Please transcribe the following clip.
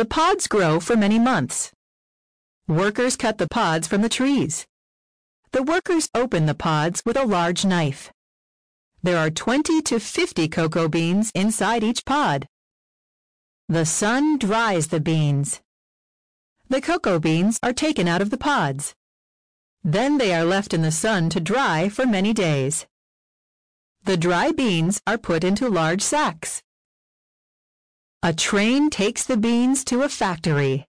The pods grow for many months. Workers cut the pods from the trees. The workers open the pods with a large knife. There are 20 to 50 cocoa beans inside each pod. The sun dries the beans. The cocoa beans are taken out of the pods. Then they are left in the sun to dry for many days. The dry beans are put into large sacks. A train takes the beans to a factory.